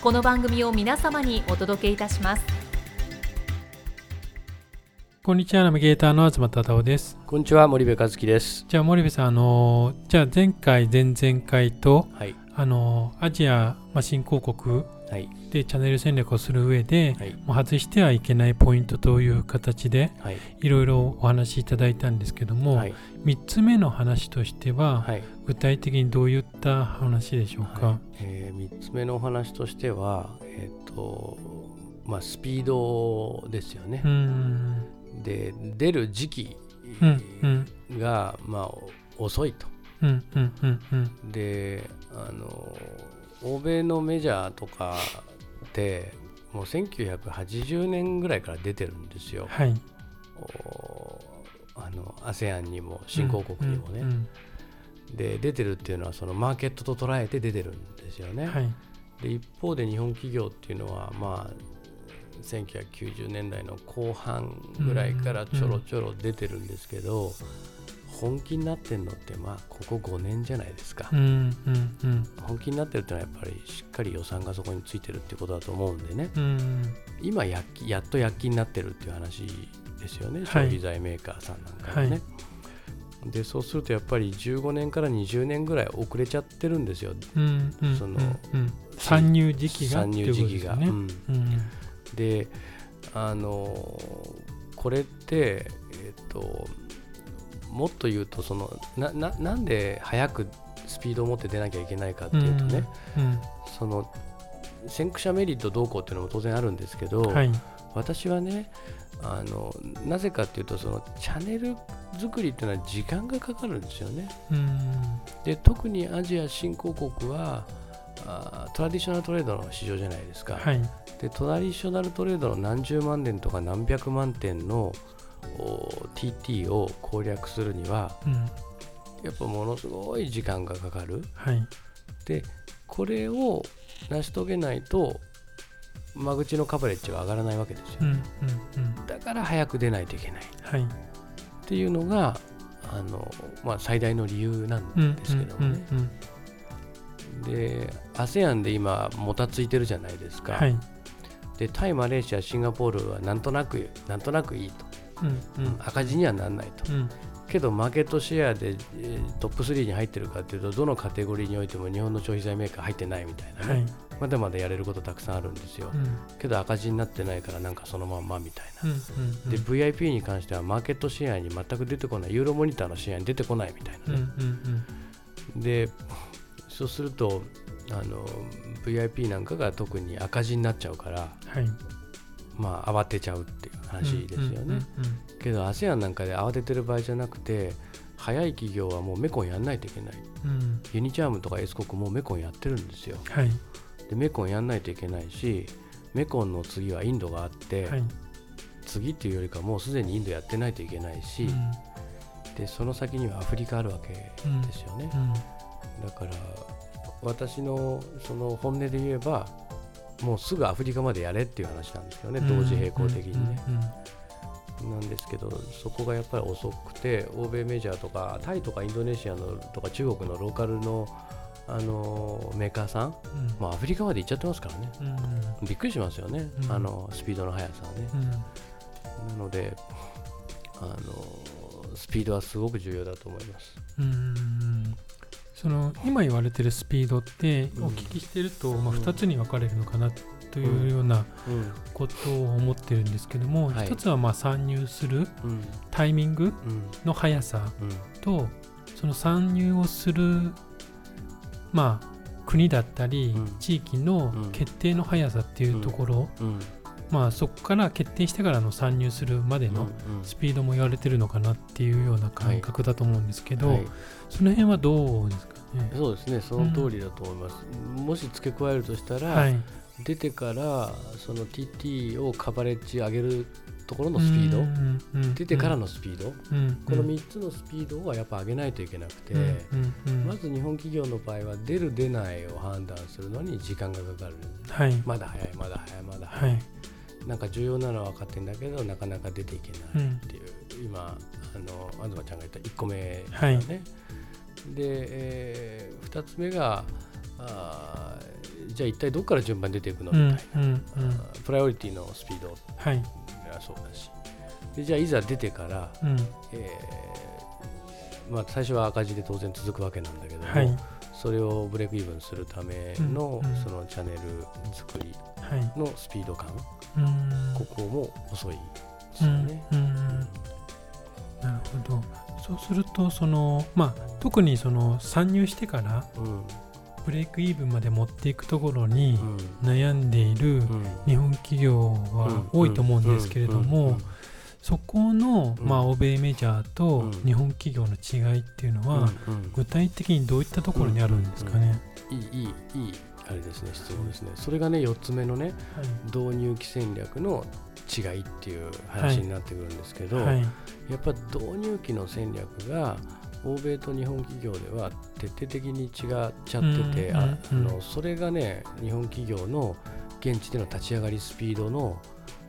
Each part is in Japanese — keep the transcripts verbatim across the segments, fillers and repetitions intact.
この番組を皆様にお届けいたします。こんにちは、ナビゲーターの東忠夫です。こんにちは、森部和樹です。じゃあ森部さん、あのじゃあ前回前々回と、はい、あのアジア、まあ、新興国でチャンネル戦略をする上で、はい、もう外してはいけないポイントという形で、はい、いろいろお話しいただいたんですけども、はい、みっつめの話としては、はい、具体的にどういった話でしょうか？はい、えー、みっつめのお話としては、えーとまあ、スピードですよね。うん、で出る時期が、うんうん、まあ、遅いと、うんうんうんうん、であの欧米のメジャーとかってもうせんきゅうひゃくはちじゅうねんぐらいから出てるんですよ。はい、あの アセアン にも新興国にもね、うんうんうん、で出てるっていうのはそのマーケットと捉えて出てるんですよね。はい、で一方で日本企業っていうのは、まあ、せんきゅうひゃくきゅうじゅうねんだいの後半ぐらいからちょろちょろ出てるんですけど、うんうん、本気になってるのって、まあ、ここごねんじゃないですか。うんうんうん、本気になってるってのはやっぱりしっかり予算がそこについてるってことだと思うんでね。うんうん、今 や, やっと躍起になってるっていう話ですよね。はい、消費財メーカーさんなんかはね。はい、でそうするとやっぱりじゅうごねんからにじゅうねんぐらい遅れちゃってるんですよ。うんうんうん、その参入時期が参入時期がっていうことですね。うんうん、であのこれって、えーともっと言うとその な, な, なんで早くスピードを持って出なきゃいけないかっていうとね、うんうん、その先駆者メリットどうこうっていうのも当然あるんですけど、はい、私はねあのなぜかっていうとそのチャンネル作りっていうのは時間がかかるんですよね。うん、で特にアジア新興国はあトラディショナルトレードの市場じゃないですか。はい、でトラディショナルトレードの何十万点とか何百万点のティーティー を攻略するには、うん、やっぱものすごい時間がかかる。はい、でこれを成し遂げないと間口のカバレッジは上がらないわけですよね。うんうんうん、だから早く出ないといけない、はい、っていうのがあの、まあ、最大の理由なんですけどもね。うんうんうんうん、で アセアン で今もたついてるじゃないですか。はい、でタイマレーシアシンガポールはなんとなくなんとなくいいと、うんうん、赤字にはならないと、うん、けどマーケットシェアでトップスリーに入ってるかっていうとどのカテゴリーにおいても日本の消費財メーカー入ってないみたいなね。はい、まだまだやれることたくさんあるんですよ。うん、けど赤字になってないからなんかそのまんまみたいな、うんうんうん、で ブイアイピー に関してはマーケットシェアに全く出てこない、ユーロモニターのシェアに出てこないみたいなね。うんうんうん、でそうするとあの ブイアイピー なんかが特に赤字になっちゃうから、はい、まあ、慌てちゃうっていう話ですよね。うんうんうんうん、けど アセアン なんかで慌ててる場合じゃなくて、早い企業はもうメコンやんないといけない。うん、ユニチャームとかエスコクもメコンやってるんですよ。はい、でメコンやんないといけないし、メコンの次はインドがあって、はい、次っていうよりかもうすでにインドやってないといけないし、うん、でその先にはアフリカあるわけですよね。うんうん、だから私のその本音で言えばもうすぐアフリカまでやれっていう話なんですよね。うん、同時並行的にね。うんうん、なんですけどそこがやっぱり遅くて、欧米メジャーとかタイとかインドネシアのとか中国のローカルの、あのー、メーカーさん、うん、もうアフリカまで行っちゃってますからね。うん、びっくりしますよね、うん、あのスピードの速さはね。うん、なのであのー、スピードはすごく重要だと思います。うん、その今言われてるスピードってお聞きしてると、うんまあ、ふたつに分かれるのかなというようなことを思ってるんですけども、うんうん、一つはまあ参入するタイミングの速さと、その参入をするまあ国だったり地域の決定の速さっていうところ、まあ、そこから決定してからの参入するまでのスピードも言われてるのかなっていうような感覚だと思うんですけど、はいはい、その辺はどうですかね。そうですね、その通りだと思います、うん、もし付け加えるとしたら、はい、出てからその ティーティー をカバレッジ上げるところのスピード、うんうんうん、出てからのスピード、うんうん、このみっつのスピードはやっぱ上げないといけなくて、うんうんうん、まず日本企業の場合は出る出ないを判断するのに時間がかかる、はい、まだ早いまだ早いまだ早い、はい、なんか重要なのは分かってるんだけどなかなか出ていけないっていう、うん、今あの東ちゃんが言ったいっこめだね、はい、で、えー、ふたつめがあじゃあ一体どこから順番に出ていくのみたいな、うんうんうん、プライオリティのスピード、はい、そうだしでじゃあいざ出てから、うんえーまあ、最初は赤字で当然続くわけなんだけども、はい、それをブレイクイーブンするための、うんうん、そのチャンネル作りのスピード感、はい、ここも遅いですよね、うんうん、なるほど。そうするとその、まあ、特にその参入してから、うん、ブレイクイーブンまで持っていくところに悩んでいる日本企業は多いと思うんですけれども、そこの、まあ、欧米メジャーと日本企業の違いっていうのは、うんうん、具体的にどういったところにあるんですかね。いいいいいいあれですね、質問ですね。それがねよっつめのね、はい、導入期戦略の違いっていう話になってくるんですけど、はいはい、やっぱ導入期の戦略が欧米と日本企業では徹底的に違っちゃってて、うんうんうん、あのそれがね日本企業の現地での立ち上がりスピードの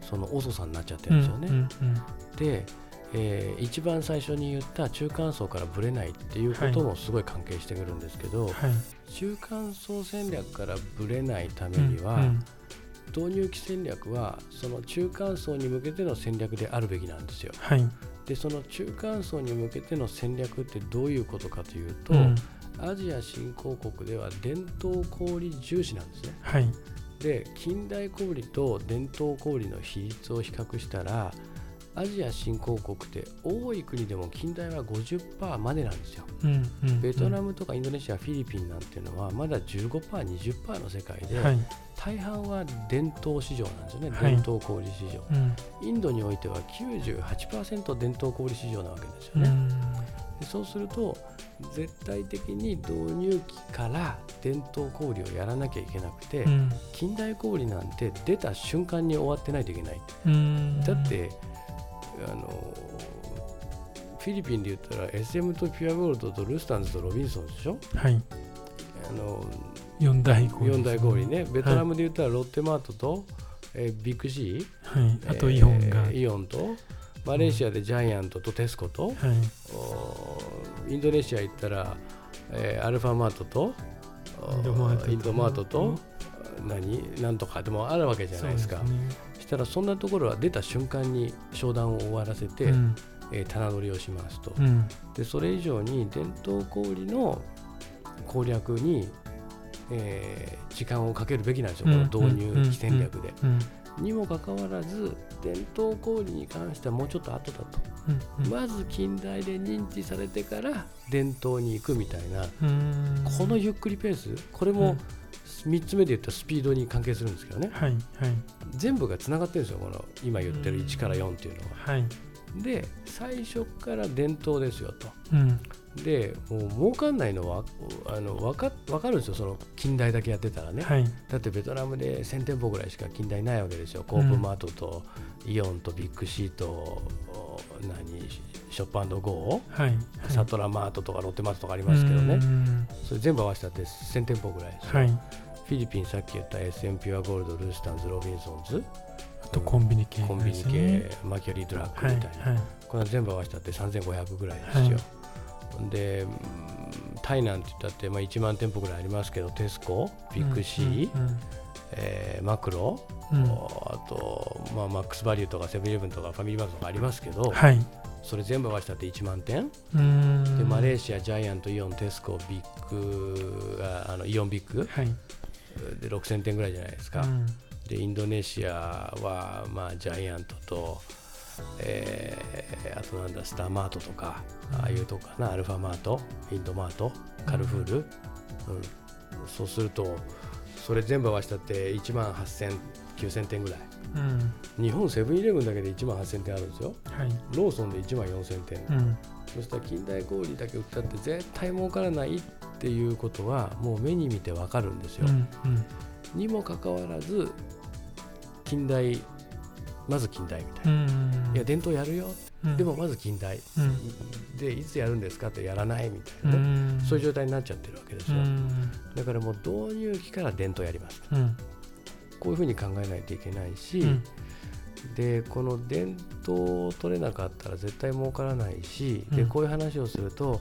その遅さになっちゃってるんですよね、うんうんうん、で、えー、一番最初に言った中間層からぶれないっていうこともすごい関係してくるんですけど、はい、中間層戦略からぶれないためには、うんうん、導入期戦略はその中間層に向けての戦略であるべきなんですよ、はい、でその中間層に向けての戦略ってどういうことかというと、うん、アジア新興国では伝統小売重視なんですね、はい、で近代小売と伝統小売の比率を比較したらアジア新興国って多い国でも近代は ごじゅっパーセント までなんですよ、うんうんうん、ベトナムとかインドネシアフィリピンなんていうのはまだ じゅうごパーセントにじゅっパーセント の世界で、はい、大半は伝統市場なんですよね、はい、伝統小売市場、うん、インドにおいては きゅうじゅうはちパーセント 伝統小売市場なわけですよね、うん、でそうすると絶対的に導入期から伝統小売をやらなきゃいけなくて、うん、近代小売なんて出た瞬間に終わってないといけない、うん、だってあのフィリピンで言ったら エスエム とピュアゴールドとルスタンズとロビンソンでしょ、はい、あのよん大小売、ね、よん大小売ね、ベトナムで言ったらロッテマートと、はい、えー、ビッグ C、はい、あとイオンが、えー、イオンとマレーシアでジャイアントとテスコと、はい、インドネシア行ったら、えー、アルファマートとインドマートと、うん、何なんとかでもあるわけじゃないですか。そうですね、したらそんなところは出た瞬間に商談を終わらせて、うん、えー、棚取りをしますと、うん、でそれ以上に伝統小売の攻略に、えー、時間をかけるべきなんですよ、うん、この導入戦略で、うんうんうんうんにもかかわらず伝統小売に関してはもうちょっと後だと、うんうん、まず近代で認知されてから伝統に行くみたいな、このゆっくりペース、これもみっつめで言ったスピードに関係するんですけどね、はいはい、全部がつながってるんですよ、この今言ってるいちからよんっていうのは、はい、で最初から伝統ですよと、うんでもう儲かんないのはあの 分, か分かるんですよ、その近代だけやってたらね、はい、だってベトナムでせんてんぽぐらいしか近代ないわけですよ、コープマートとイオンとビッグシーと、うん、何ショップ&ゴー、はいはい、サトラマートとかロッテマートとかありますけどね、それ全部合わせたってせんてんぽぐらいですよ、はい、フィリピンさっき言った エスエム ピュアゴールド、ルースタンズ、ロビンソンズ、あとコンビニ系、ね、コンビニ系マキュリードラッグみたいな、はいはい、これ全部合わせたってさんぜんごひゃくぐらいですよ、はい、でタイなんて言ったって、まあ、いちまん店舗ぐらいありますけど、テスコ、ビッグ C、うんうん、えー、マクロ、うん、あと、まあ、マックスバリューとかセブンイレブンとかファミリーマートとかありますけど、はい、それ全部合わせたっていちまんてん、うーんでマレーシア、ジャイアント、イオン、テスコ、ビッグ、あのイオンビッグ、はい、でろくせんてんぐらいじゃないですか、うん、でしてインドネシアは、まあ、ジャイアントと、えー、あとなんだスターマートとかああいうとこかな、アルファマート、インドマート、カルフール、うん、そうするとそれ全部合わせたっていちまんはっせんきゅうせんてんぐらい、うん、日本セブンイレブンだけでいちまんはっせんてんあるんですよ、はい、ローソンでいちまんよんせんてん、うん、そしたら近代小売だけ売ったって絶対儲からないっていうことはもう目に見てわかるんですよ、うんうん、にもかかわらず近代まず近代みたいな、うん、いや伝統やるよ、うん、でもまず近代、うん、でいつやるんですかってやらないみたいな、ね、うん、そういう状態になっちゃってるわけですよ、うん、だからもう導入期から伝統やります、うん、こういうふうに考えないといけないし、うん、でこの伝統を取れなかったら絶対儲からないし、でこういう話をすると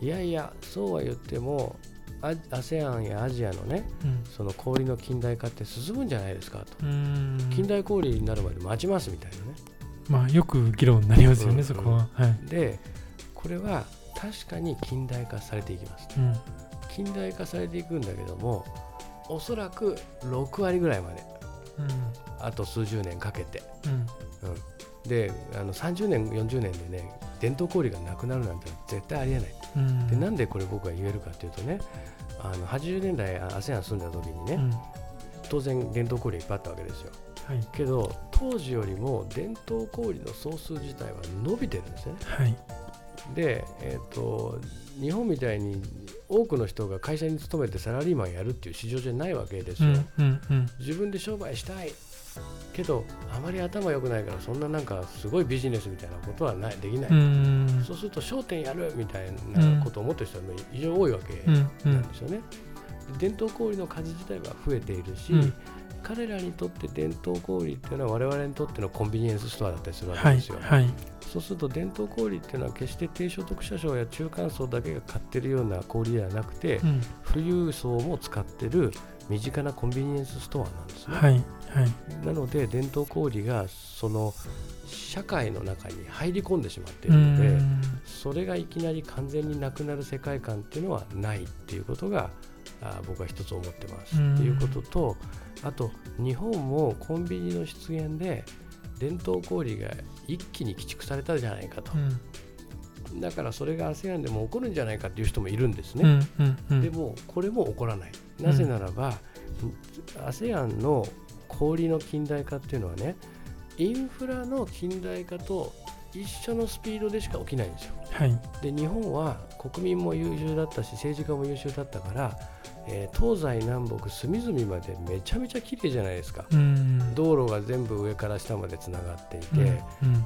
いやいやそうは言ってもアセアン やアジアのね、うん、その小売の近代化って進むんじゃないですかと、うん、近代小売になるまで待ちますみたいなね、まあ、よく議論になりますよね、うん、そこは、はい、でこれは確かに近代化されていきます、うん、近代化されていくんだけどもおそらくろくわりぐらいまで、うん、あと数十年かけて、うんうん、であのさんじゅうねんよんじゅうねんでね伝統小売がなくなるなんて絶対ありえない。でなんでこれ僕が言えるかというとね、あのはちじゅうねんだい アセアン 住んだ時にね、うん、当然伝統小売いっぱいあったわけですよ、はい、けど当時よりも伝統小売の総数自体は伸びてるんですね、はい、で、えーと、日本みたいに多くの人が会社に勤めてサラリーマンやるっていう市場じゃないわけですよ、うんうんうん、自分で商売したいけどあまり頭良くないからそんななんかすごいビジネスみたいなことはないできない、うん、そうすると商店やるみたいなことを思ってる人は非常に多いわけなんですよね、うんうん、伝統小売の数自体は増えているし、うん、彼らにとって伝統小売っていうのは我々にとってのコンビニエンスストアだったりするわけですよ、はいはい、そうすると伝統小売っていうのは決して低所得者層や中間層だけが買ってるような小売ではなくて、うん、富裕層も使ってる身近なコンビニエンスストアなんですね、はいはい、なので伝統小売がその社会の中に入り込んでしまっているので、それがいきなり完全になくなる世界観っていうのはないっていうことがあ僕は一つ思ってますっていうことと、あと日本もコンビニの出現で伝統小売が一気に駆逐されたじゃないかと、うんだからそれが アセアン でも起こるんじゃないかという人もいるんですね、うんうんうん、でもこれも起こらない。なぜならば、うん、アセアン の小売りの近代化っていうのはねインフラの近代化と一緒のスピードでしか起きないんですよ、はい、で日本は国民も優秀だったし政治家も優秀だったから、えー、東西南北隅々までめちゃめちゃ綺麗じゃないですか、うん、道路が全部上から下までつながっていて、うんうん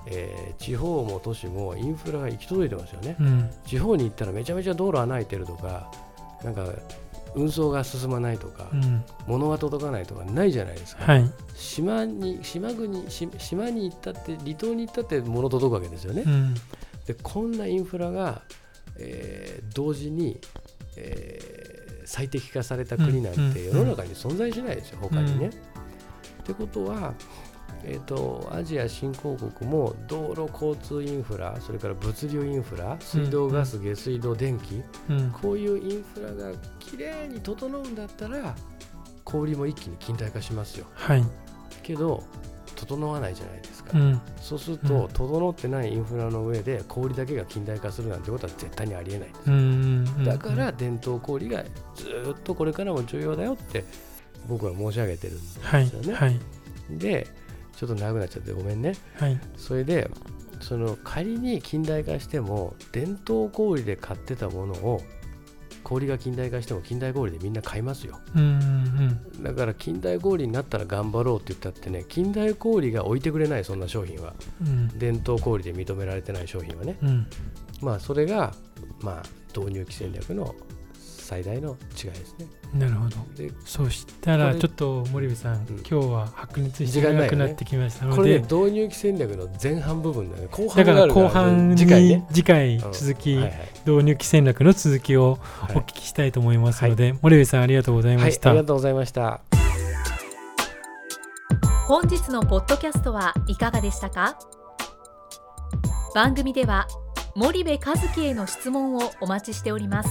えー、地方も都市もインフラが行き届いてますよね、うん、地方に行ったらめちゃめちゃ道路穴開いてるとかなんか運送が進まないとか、うん、物が届かないとかないじゃないですか、はい、島に、島国、島に行ったって離島に行ったって物届くわけですよね、うん、でこんなインフラが、えー、同時に、えー、最適化された国なんて世の中に存在しないですよ、うん、他にね、うん、ってことは、えーと、アジア新興国も道路交通インフラそれから物流インフラ水道ガス下水道電気、うん、こういうインフラがきれいに整うんだったら小売も一気に近代化しますよ、はい、けど整わないじゃないですか、うん、そうすると整ってないインフラの上で小売だけが近代化するなんてことは絶対にありえないんです、うんうん、だから伝統小売がずっとこれからも重要だよって僕は申し上げてるんですよね、はいはい、でちょっと長くなっちゃってごめんね、はい、それでその仮に近代化しても伝統小売で買ってたものを小売が近代化しても近代小売でみんな買いますよ、うんうん、だから近代小売になったら頑張ろうって言ったってね近代小売が置いてくれない、そんな商品は、うん、伝統小売で認められてない商品はね、うん、まあそれが、まあ、導入期戦略の最大の違いですね。なるほど。でそしたらちょっと森部さん、うん、今日は白熱して長くなってきましたので、これ、ね、導入期戦略の前半部分だね。後半があるからだから後半に次回、ね、次回続き、うんはいはい、導入期戦略の続きをお聞きしたいと思いますので、はい、森部さんありがとうございました、はい、ありがとうございました。本日のポッドキャストはいかがでしたか。番組では森部一樹への質問をお待ちしております。